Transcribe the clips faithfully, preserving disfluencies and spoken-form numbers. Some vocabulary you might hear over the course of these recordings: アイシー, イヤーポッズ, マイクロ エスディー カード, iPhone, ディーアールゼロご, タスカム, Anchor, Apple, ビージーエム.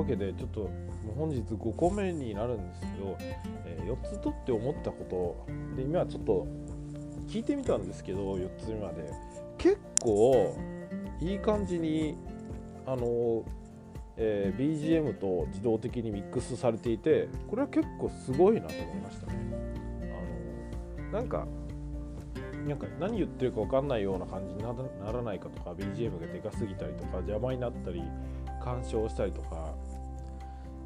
わけで、ちょっと本日ごこめになるんですけど、えー、よっつ取って思ったことで、今ちょっと聞いてみたんですけど、よっつめまで結構いい感じにあの、えー、ビージーエム と自動的にミックスされていて、これは結構すごいなと思いましたね。あのなんかなんか何言ってるか分かんないような感じにならないかとか、 ビージーエム がでかすぎたりとか邪魔になったり干渉したりとか、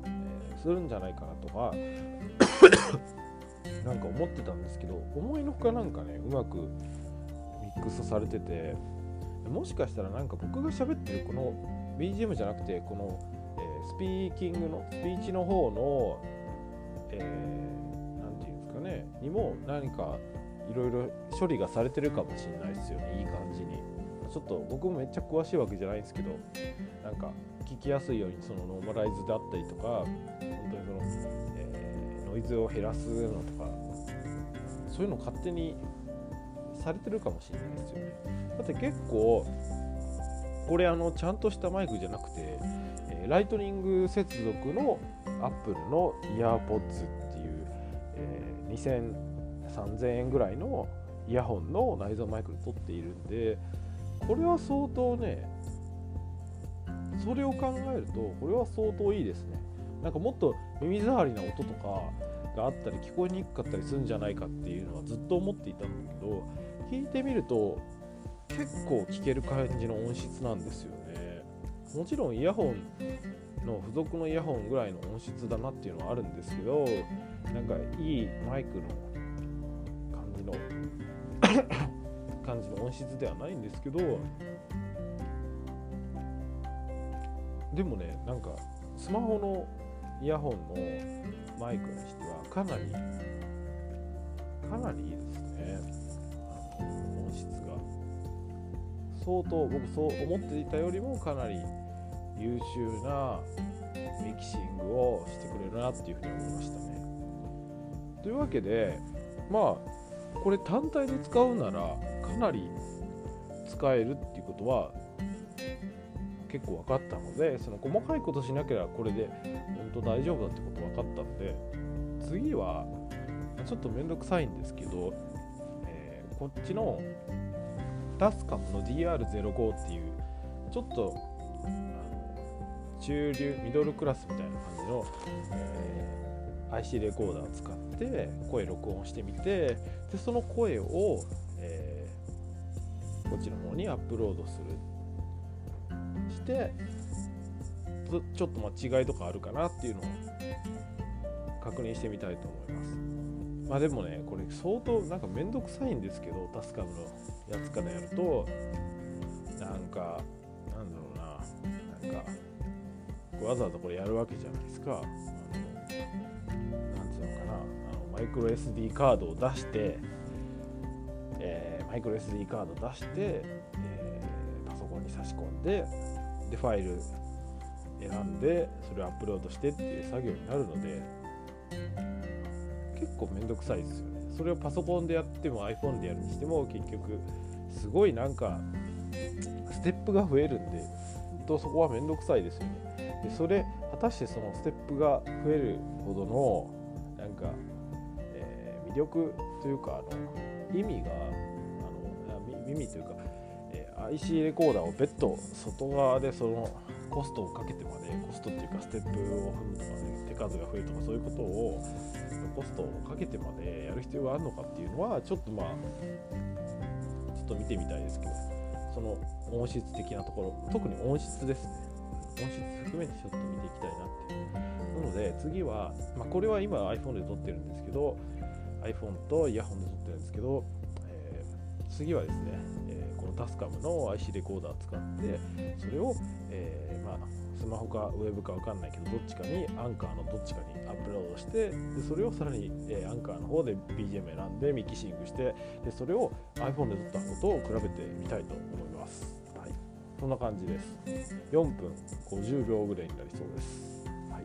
えー、するんじゃないかなとかなんか思ってたんですけど、思いのほかなんかね、うまくミックスされてて、もしかしたらなんか僕が喋ってるこの ビージーエム じゃなくて、この、えー、スピーキングのスピーチの方の、えー、なんていうんですかね、にも何かいろいろ処理がされてるかもしれないですよね。いい感じに。ちょっと僕もめっちゃ詳しいわけじゃないんですけど、なんか聞きやすいようにそのノーマライズだったりとか、本当にその、えー、ノイズを減らすのとか、そういうの勝手にされてるかもしれないですよね。だって結構これあのちゃんとしたマイクじゃなくて、えー、ライトニング接続の Apple の イヤーポッズ っていう、えー、にせんさんぜんえんぐらいのイヤホンの内蔵マイクで撮っているんで、これは相当ね、それを考えるとこれは相当いいですね。なんかもっと耳障りな音とかがあったり聞こえにくかったりするんじゃないかっていうのはずっと思っていたんだけど、聞いてみると結構聞ける感じの音質なんですよね。もちろんイヤホンの付属のイヤホンぐらいの音質だなっていうのはあるんですけど、なんかいいマイクの感じの感じの音質ではないんですけど、でもね、なんかスマホのイヤホンのマイクにしてはかなりかなりいいですね。音質が相当、僕そう思っていたよりもかなり優秀なミキシングをしてくれるなっていうふうに思いましたね。というわけで、まあこれ単体で使うならかなり使えるっていうことは結構分かったので、その細かいことしなければこれで本当大丈夫だってこと分かったので、次はちょっとめんどくさいんですけど、えー、こっちの タスカム の ディーアールゼロご っていうちょっと中流ミドルクラスみたいな感じの、えー、アイシー レコーダーを使って声録音してみて、でその声を、えー、こっちの方にアップロードするして、ちょっと間違いとかあるかなっていうのを確認してみたいと思います。まあでもね、これ相当なんかめんどくさいんですけど、タスカム のやつからやると、なんかなんだろうな、なんかわざわざこれやるわけじゃないですか。あのなんていうのかな、あのマイクロ エスディー カードを出して、えー、マイクロ エスディー カード出して、えー、パソコンに差し込んで。でファイル選んでそれをアップロードしてっていう作業になるので結構めんどくさいですよね。それをパソコンでやっても iPhone でやるにしても結局すごいなんかステップが増えるんで、とそこはめんどくさいですよね。でそれ果たしてそのステップが増えるほどのなんか、えー、魅力というかあの意味があの耳というかアイシー レコーダーを別途外側でそのコストをかけてまで、コストっていうかステップを踏むとかね、手数が増えるとかそういうことをコストをかけてまでやる必要があるのかっていうのはちょっとまあちょっと見てみたいですけど、その音質的なところ、特に音質ですね、音質含めてちょっと見ていきたいなっていう。なので次は、まあ、これは今 iPhone で撮ってるんですけど iPhone とイヤホンで撮ってるんですけど、えー、次はですね、タスカム の アイシー レコーダーを使ってそれを、えーまあ、スマホかウェブか分かんないけどどっちかに Anchor のどっちかにアップロードして、でそれをさらに、えー、Anchor の方で ビージーエム 選んでミキシングして、でそれを iPhone で撮ったことを比べてみたいと思います、はい、そんな感じです。よんぷんごじゅうびょうぐらいになりそうです、はい、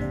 は